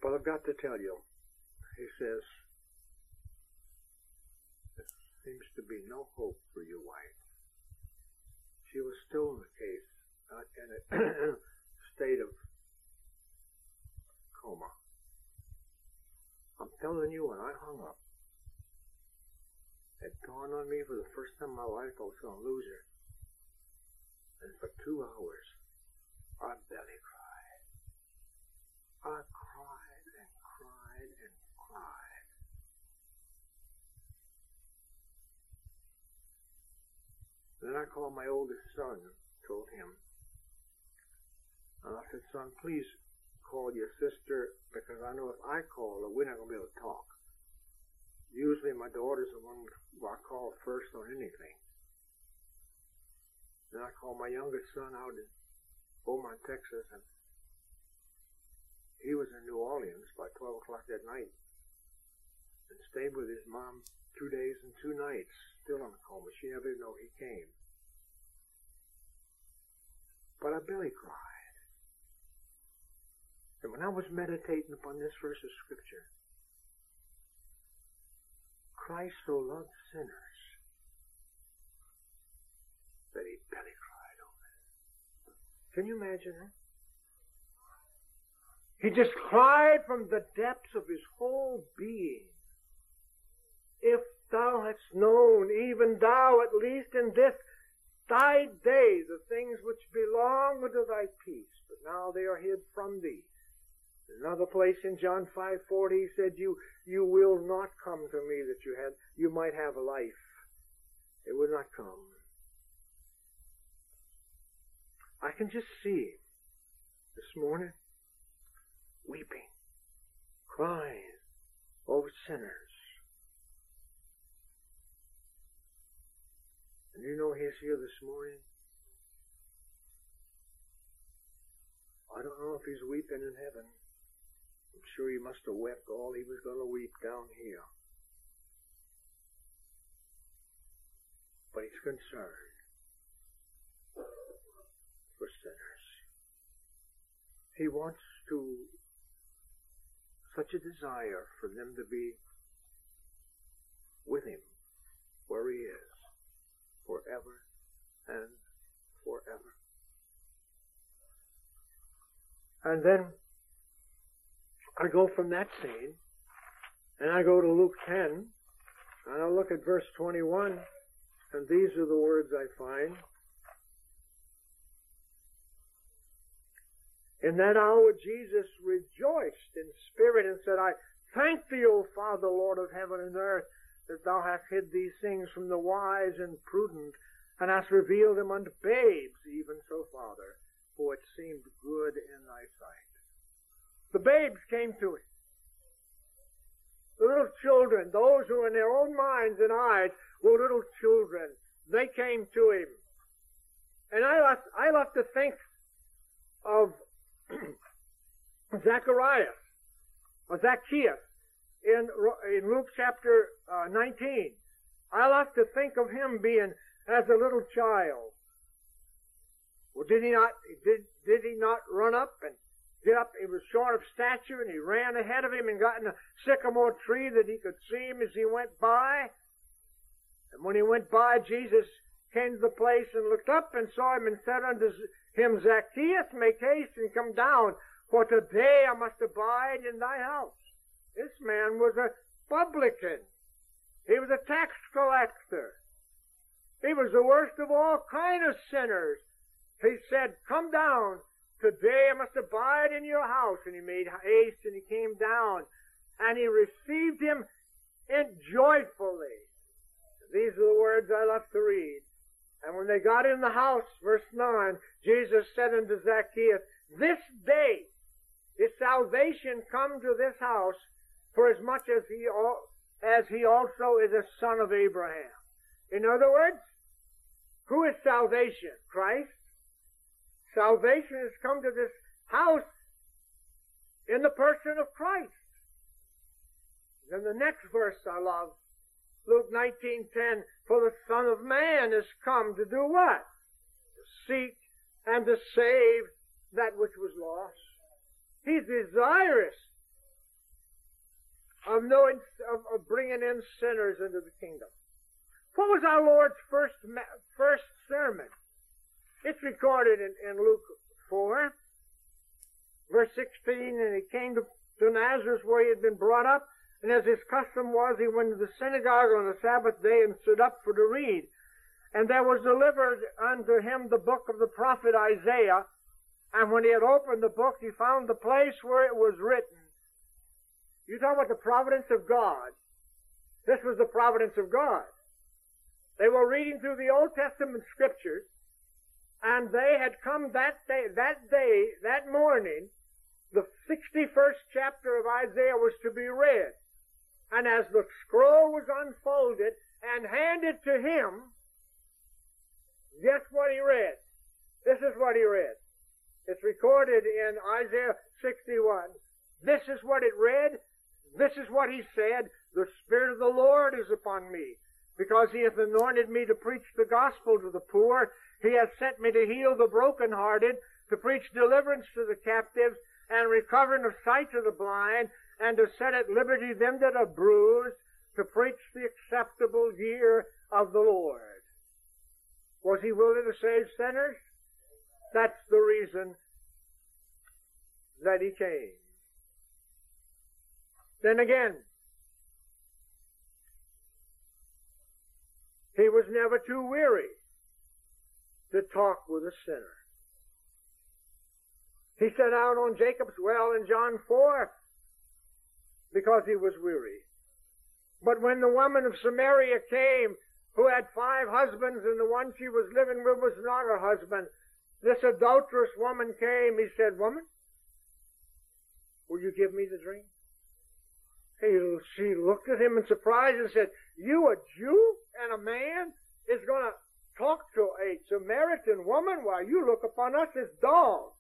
But I've got to tell you, he says, seems to be no hope for your wife. She was still in the case, not in a state of coma. I'm telling you, when I hung up, it dawned on me for the first time in my life I was going to lose her. And for 2 hours, I belly cried. I cried and cried and cried. Then I called my oldest son, told him, and I said, son, please call your sister, because I know if I call her, we're not going to be able to talk. Usually my daughter's the one who I call first on anything. Then I called my youngest son out in Beaumont, Texas, and he was in New Orleans by 12 o'clock that night, and stayed with his mom 2 days and 2 nights. Still in a coma. She never even knew he came. But I belly cried. And when I was meditating upon this verse of Scripture, Christ so loved sinners that he belly cried over it. Can you imagine that? He just cried from the depths of his whole being. If thou hast known, even thou, at least in this thy day, the things which belong unto thy peace, but now they are hid from thee. Another place in John 5:40, he said, you will not come to me that you might have a life. It will not come. I can just see him this morning weeping, crying over sinners. And you know he's here this morning. I don't know if he's weeping in heaven. I'm sure he must have wept all he was going to weep down here. But he's concerned for sinners. He wants to such a desire for them to be with him where he is forever and forever. And then I go from that scene and I go to Luke 10 and I look at verse 21, and these are the words I find. In that hour Jesus rejoiced in spirit and said, I thank thee, O Father, Lord of heaven and earth, that thou hast hid these things from the wise and prudent, and hast revealed them unto babes. Even so, Father, for it seemed good in thy sight. The babes came to him. The little children, those who in their own minds and eyes were little children, they came to him. And I love to think of Zacharias, or Zacchaeus, in Luke chapter 19. I love to think of him being as a little child. Well, did he not run up and get up? He was short of stature, and he ran ahead of him and got in a sycamore tree that he could see him as he went by. And when he went by, Jesus came to the place and looked up and saw him and said unto him, Zacchaeus, make haste and come down, for today I must abide in thy house. This man was a publican. He was a tax collector. He was the worst of all kind of sinners. He said, come down, today I must abide in your house. And he made haste and he came down, and he received him joyfully. These are the words I love to read. And when they got in the house, verse 9, Jesus said unto Zacchaeus, this day is salvation come to this house, for as much as he also is a son of Abraham. In other words, who is salvation? Christ. Salvation has come to this house in the person of Christ. Then the next verse I love, Luke 19:10, for the Son of Man is come to do what? To seek and to save that which was lost. He's desirous of knowing, of bringing in sinners into the kingdom. What was our Lord's first sermon? It's recorded in Luke 4, verse 16, and he came to Nazareth where he had been brought up, and as his custom was, he went to the synagogue on the Sabbath day and stood up for to read. And there was delivered unto him the book of the prophet Isaiah. And when he had opened the book, he found the place where it was written. You talk about the providence of God. This was the providence of God. They were reading through the Old Testament scriptures, and they had come that morning, the 61st chapter of Isaiah was to be read. And as the scroll was unfolded and handed to him, guess what he read? This is what he read. It's recorded in Isaiah 61. This is what it read. This is what he said. The Spirit of the Lord is upon me, because he hath anointed me to preach the gospel to the poor. He hath sent me to heal the brokenhearted, to preach deliverance to the captives, and recovering of sight to the blind, and to set at liberty them that are bruised, to preach the acceptable year of the Lord. Was he willing to save sinners? That's the reason that he came. Then again, he was never too weary to talk with a sinner. He set out on Jacob's well in John 4 because he was weary. But when the woman of Samaria came, who had 5 husbands, and the one she was living with was not her husband, this adulterous woman came. He said, woman, will you give me the drink? She looked at him in surprise and said, you, a Jew, and a man is going to talk to a Samaritan woman? Why, you look upon us as dogs.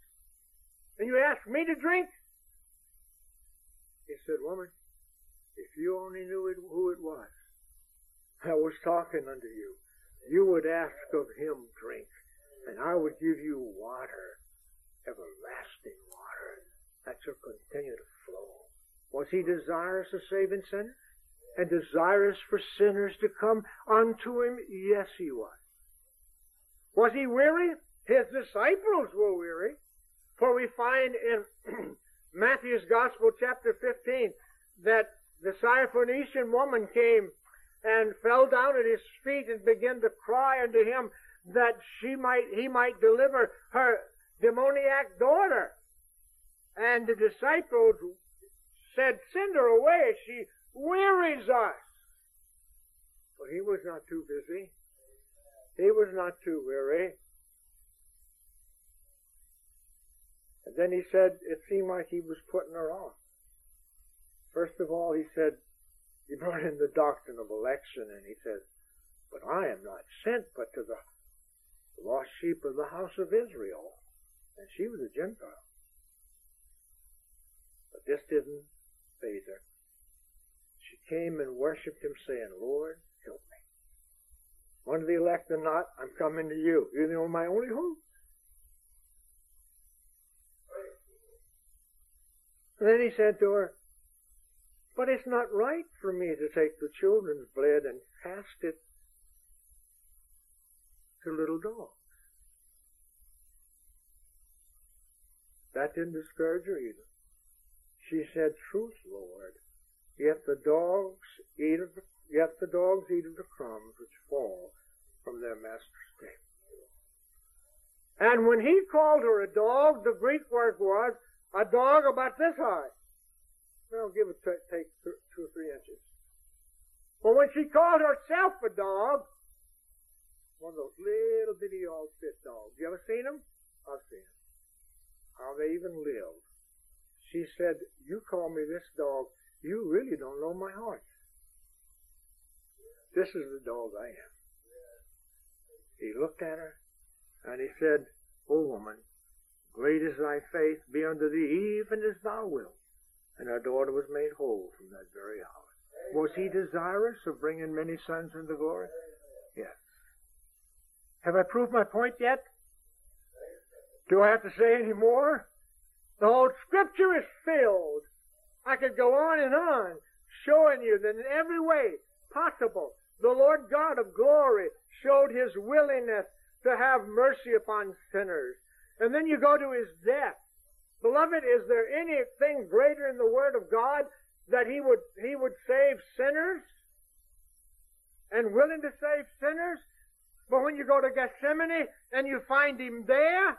and you ask me to drink? He said, Woman, if you only knew who it was that was talking unto you, you would ask of him drink, and I would give you water, everlasting water, that shall continue to flow. Was he desirous of saving sinners? And desirous for sinners to come unto him? Yes, he was. Was he weary? His disciples were weary. For we find in Matthew's Gospel, chapter 15, that the Syrophoenician woman came and fell down at his feet and began to cry unto him that he might deliver her demoniac daughter. And the disciples said, Send her away. She wearies us. But he was not too busy. He was not too weary. And then he said, it seemed like he was putting her off. First of all, he said, he brought in the doctrine of election, and he says, But I am not sent but to the lost sheep of the house of Israel. And she was a Gentile. But this didn't faze her. She came and worshipped him, saying, Lord, help me. One of the elect or not, I'm coming to you. You're my only hope. And then he said to her, But it's not right for me to take the children's bread and cast it to little dogs. That didn't discourage her either. She said, Truth, Lord, yet the dogs eat of the crumbs which fall from their master's table. And when he called her a dog, the Greek word was a dog about this high. Well, give it take 2 or 3 inches. But when she called herself a dog, one of those little bitty old fit dogs. You ever seen them? I've seen them. How they even lived. She said, You call me this dog, you really don't know my heart. This is the dog I am. He looked at her, and he said, O woman, great is thy faith, be unto thee even as thou wilt. And her daughter was made whole from that very hour. Amen. Was he desirous of bringing many sons into glory? Yes. Have I proved my point yet? Do I have to say any more? The whole Scripture is filled. I could go on and on, showing you that in every way possible, the Lord God of glory showed his willingness to have mercy upon sinners. And then you go to his death. Beloved, is there anything greater in the Word of God that he would save sinners and willing to save sinners? But when you go to Gethsemane and you find him there,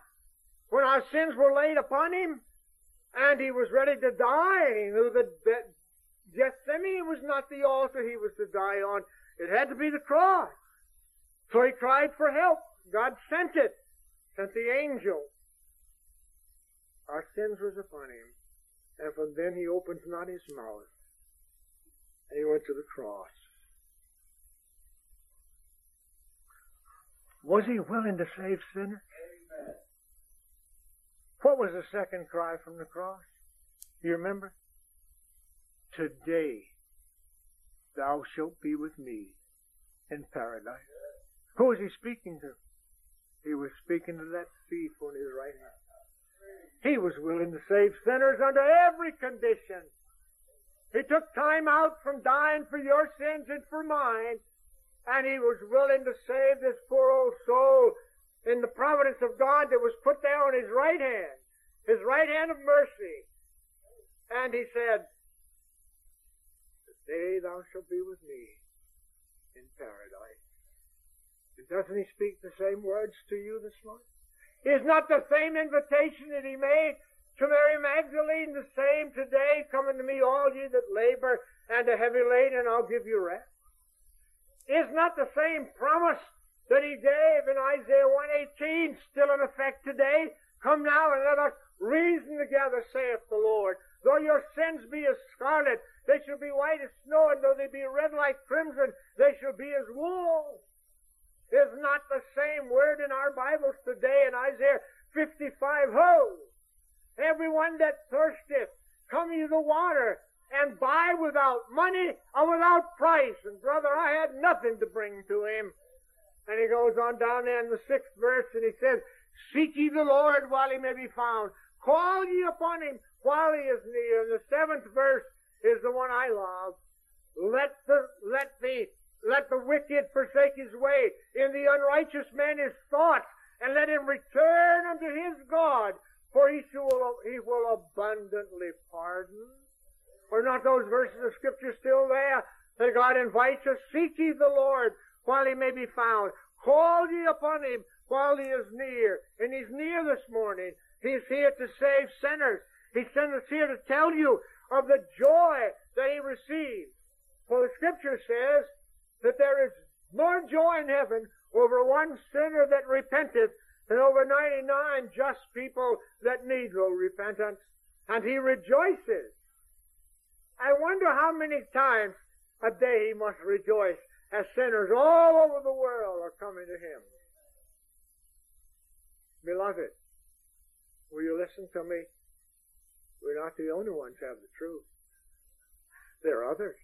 when our sins were laid upon him, and he was ready to die. He knew that Gethsemane was not the altar he was to die on. It had to be the cross. So he cried for help. God sent it. Sent the angel. Our sins was upon him. And from then he opened not his mouth. And he went to the cross. Was he willing to save sinners? Amen. What was the second cry from the cross? Do you remember? Today thou shalt be with me in paradise. Who was he speaking to? He was speaking to that thief on his right hand. He was willing to save sinners under every condition. He took time out from dying for your sins and for mine, and he was willing to save this poor old soul in the providence of God that was put there on his right hand of mercy. And he said, Today thou shalt be with me in paradise. And doesn't he speak the same words to you this morning? Is not the same invitation that he made to Mary Magdalene the same today? Come unto me, all ye that labor and are heavy laden, and I'll give you rest. Is not the same promise that he gave in Isaiah 1:18, still in effect today? Come now and let us reason together, saith the Lord. Though your sins be as scarlet, they shall be white as snow, and though they be red like crimson, they shall be as wool. Is not the same word in our Bibles today in Isaiah 55, Ho! Everyone that thirsteth, come ye to the water, and buy without money or without price. And brother, I had nothing to bring to him. And he goes on down there in the 6th verse, and he says, seek ye the Lord while he may be found. Call ye upon him while he is near. And the 7th verse is the one I love. Let the wicked forsake his way, and the unrighteous man his thoughts, and let him return unto his God, for he will abundantly pardon. Are not those verses of Scripture still there that God invites us? Seek ye the Lord while he may be found. Call ye upon him while he is near. And he's near this morning. He's here to save sinners. He sent us here to tell you of the joy that he receives. For the Scripture says that there is more joy in heaven over one sinner that repenteth than over 99 just people that need no repentance. And he rejoices. I wonder how many times a day he must rejoice as sinners all over the world are coming to him. Beloved, will you listen to me? We're not the only ones who have the truth. There are others.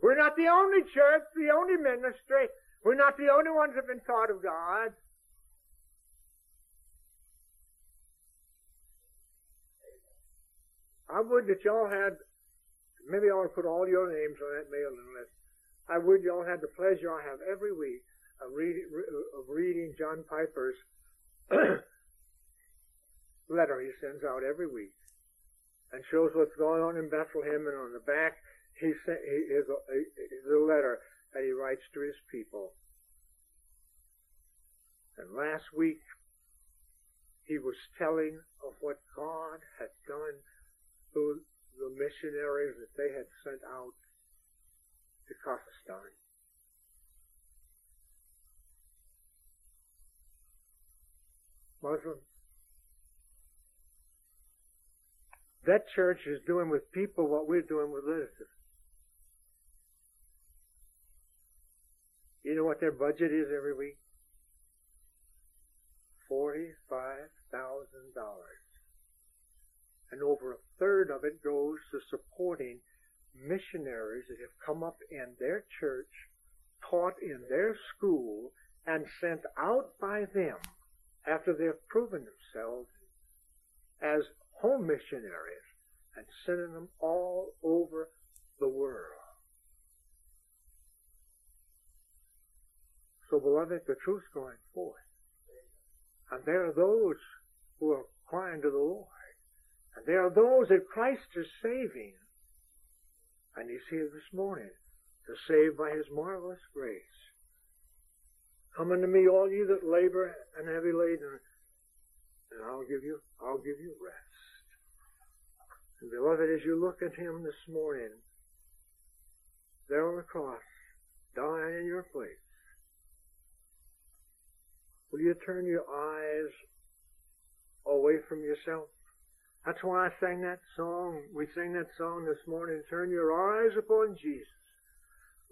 We're not the only church, the only ministry. We're not the only ones who have been taught of God. I would that y'all had... Maybe I want to put all your names on that mailing list. I would y'all had the pleasure I have every week of reading John Piper's letter he sends out every week and shows what's going on in Bethlehem. And on the back, is the letter that he writes to his people. And last week, he was telling of what God had done through the missionaries that they had sent out to Kazakhstan. Muslims, that church is doing with people what we're doing with literature. You know what their budget is every week? $45,000. And over a third of it goes to supporting missionaries that have come up in their church, taught in their school, and sent out by them after they've proven themselves as home missionaries, and sending them all over the world. So, beloved, the truth's going forth. And there are those who are crying to the Lord. And there are those that Christ is saving. And he's here this morning to save by his marvelous grace. Come unto me, all ye that labor and heavy laden, and I'll give you rest. And beloved, as you look at him this morning, there on the cross, dying in your place, will you turn your eyes away from yourself? That's why I sang that song. We sang that song this morning. Turn your eyes upon Jesus.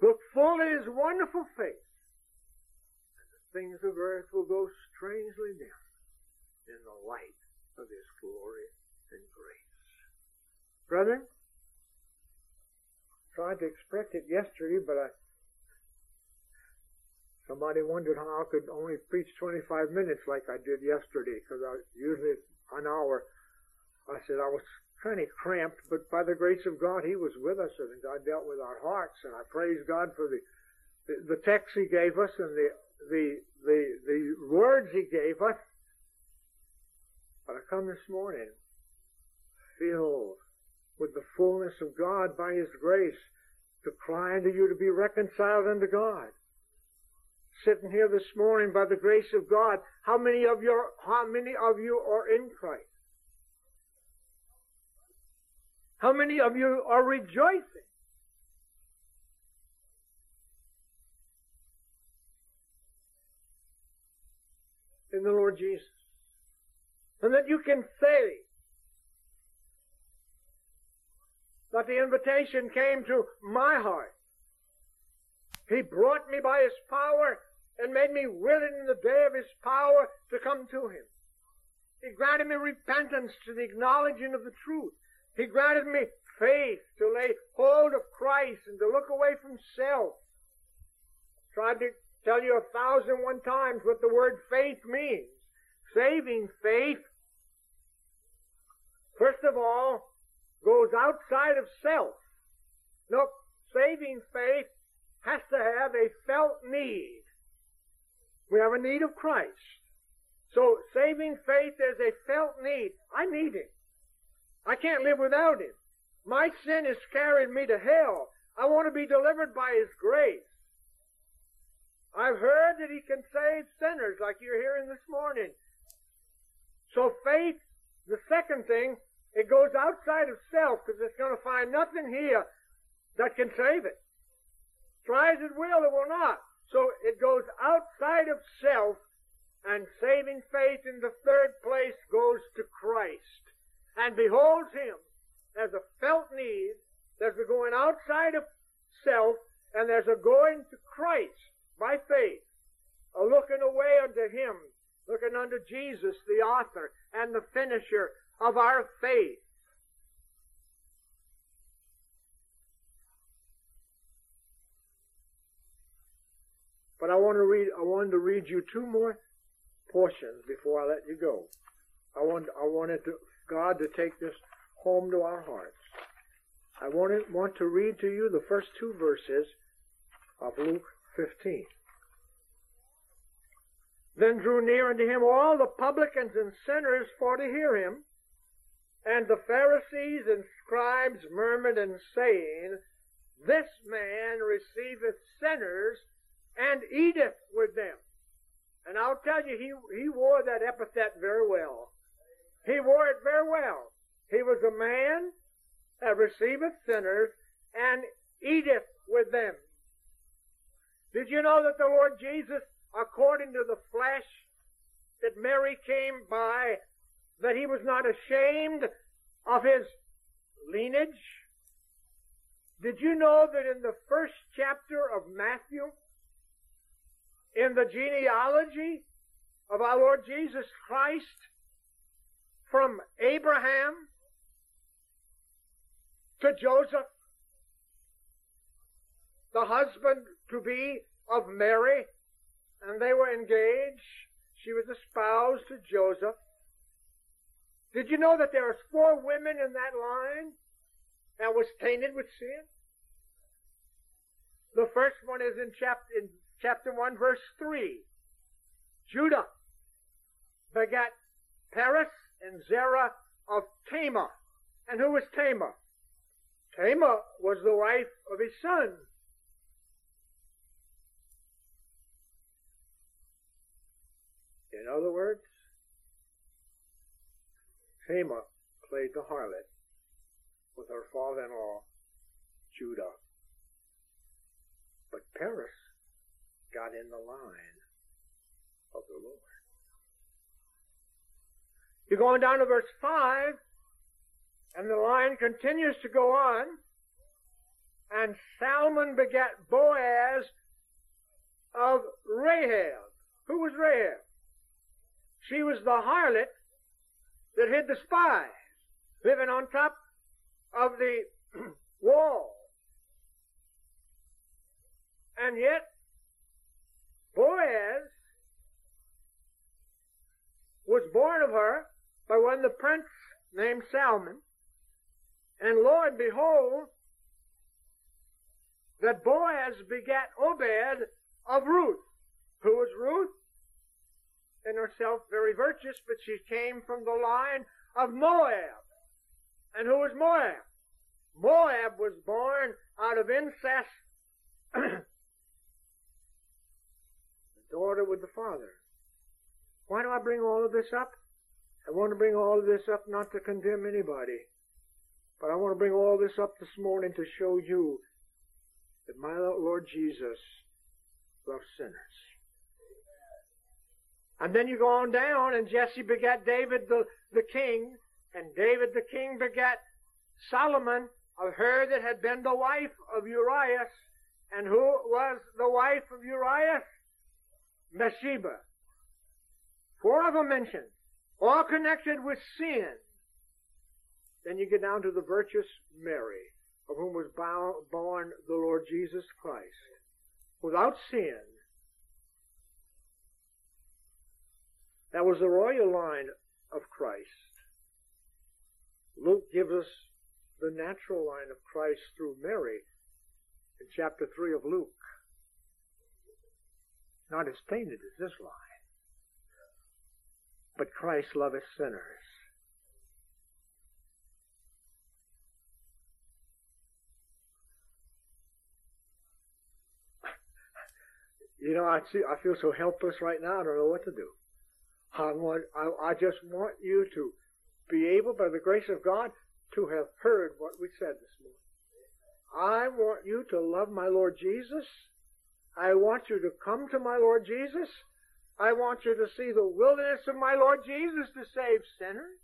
Look full at his wonderful face. And the things of earth will go strangely dim in the light of his glory and grace. Brethren, I tried to express it yesterday, but somebody wondered how I could only preach 25 minutes like I did yesterday, because I usually an hour. I said, I was kind of cramped, but by the grace of God, he was with us, and God dealt with our hearts, and I praise God for the text he gave us and the words he gave us. But I come this morning filled with the fullness of God by his grace to cry unto you to be reconciled unto God. Sitting here this morning by the grace of God, how many of you are in Christ? How many of you are rejoicing? In the Lord Jesus. And that you can say that the invitation came to my heart. He brought me by his power and made me willing in the day of his power to come to him. He granted me repentance to the acknowledging of the truth. He granted me faith to lay hold of Christ and to look away from self. I tried to tell you 1,001 times what the word faith means. Saving faith, first of all, goes outside of self. Look, saving faith has to have a felt need. We have a need of Christ. So saving faith is a felt need. I need him. I can't live without him. My sin is carrying me to hell. I want to be delivered by his grace. I've heard that he can save sinners, like you're hearing this morning. So faith, the second thing, it goes outside of self, because it's going to find nothing here that can save it. Try as it will, it will not. So it goes outside of self, and saving faith in the third place goes to Christ, and beholds him as a felt need. There's a going outside of self, and there's a going to Christ by faith, a looking away unto him, looking unto Jesus, the author and the finisher of our faith. But I wanted to read you two more portions before I let you go. I wanted God to take this home to our hearts. I want to read to you the first two verses of Luke 15. Then drew near unto him all the publicans and sinners for to hear him. And the Pharisees and scribes murmured and saying, This man receiveth sinners and eateth with them. And I'll tell you, he wore that epithet very well. He wore it very well. He was a man that receiveth sinners and eateth with them. Did you know that the Lord Jesus, according to the flesh that Mary came by, that he was not ashamed of his lineage? Did you know that in the first chapter of Matthew, in the genealogy of our Lord Jesus Christ, from Abraham to Joseph, the husband-to-be of Mary, and they were engaged. She was espoused to Joseph. Did you know that there was 4 women in that line that was tainted with sin? The first one is in chapter 1, verse 3. Judah begat Perez and Zerah of Tamar. And who was Tamar? Tamar was the wife of his son. In other words, Tamar played the harlot with her father-in-law, Judah. But Perez got in the line of the Lord. You're going down to verse 5, and the line continues to go on. And Salmon begat Boaz of Rahab. Who was Rahab? She was the harlot that hid the spies, living on top of the wall. And yet, Boaz was born of her by one of the prince named Salmon. And lo and behold, that Boaz begat Obed of Ruth. Who was Ruth? In herself very virtuous, but she came from the line of Moab. And who was Moab? Moab was born out of incest, the daughter with the father. Why do I bring all of this up? I want to bring all of this up not to condemn anybody, but I want to bring all this up this morning to show you that my Lord Jesus loves sinners. And then you go on down, and Jesse begat David the king, and David the king begat Solomon of her that had been the wife of Urias. And who was the wife of Urias? Bathsheba. 4 of them mentioned. all connected with sin. Then you get down to the virtuous Mary, of whom was born the Lord Jesus Christ, without sin. That was the royal line of Christ. Luke gives us the natural line of Christ through Mary in chapter 3 of Luke. Not as tainted as this line. But Christ loveth sinners. You know, I feel so helpless right now, I don't know what to do. I just want you to be able, by the grace of God, to have heard what we said this morning. I want you to love my Lord Jesus. I want you to come to my Lord Jesus. I want you to see the wilderness of my Lord Jesus to save sinners,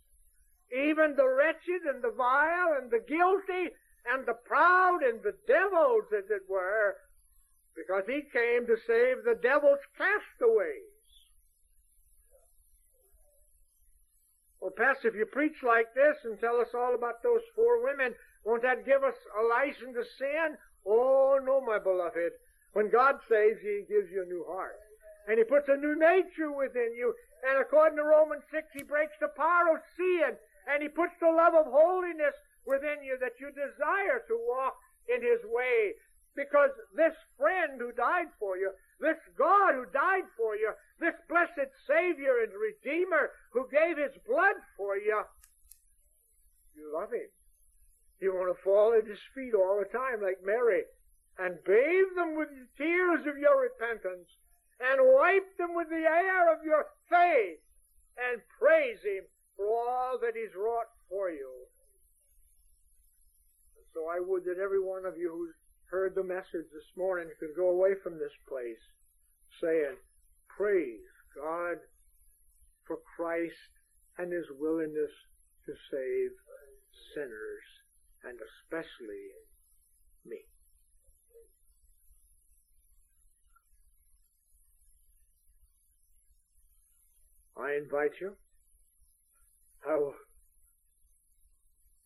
even the wretched and the vile and the guilty and the proud and the devils, as it were, because he came to save the devil's castaways. Well, Pastor, if you preach like this and tell us all about those four women, won't that give us a license to sin? Oh, no, my beloved. When God saves you, he gives you a new heart. And he puts a new nature within you. And according to Romans 6, he breaks the power of sin. And he puts the love of holiness within you that you desire to walk in his way. Because this friend who died for you, this God who died for you, this blessed Savior and Redeemer who gave his blood for you, you love him. You want to fall at his feet all the time like Mary and bathe them with the tears of your repentance and wipe them with the air of your faith and praise him for all that he's wrought for you. And so I would that every one of you who's heard the message this morning could go away from this place saying, praise God for Christ and his willingness to save sinners, and especially me. I invite you. I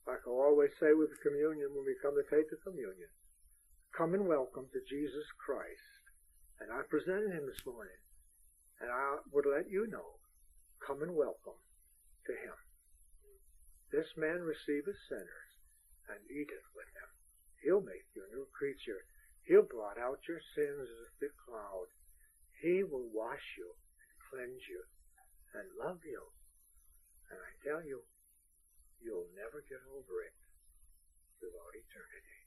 can always say with the communion, when we come to take the communion, come and welcome to Jesus Christ. And I presented him this morning. And I would let you know, come and welcome to him. This man receiveth sinners and eateth with them. He'll make you a new creature. He'll blot out your sins as a thick cloud. He will wash you and cleanse you and love you. And I tell you, you'll never get over it throughout eternity.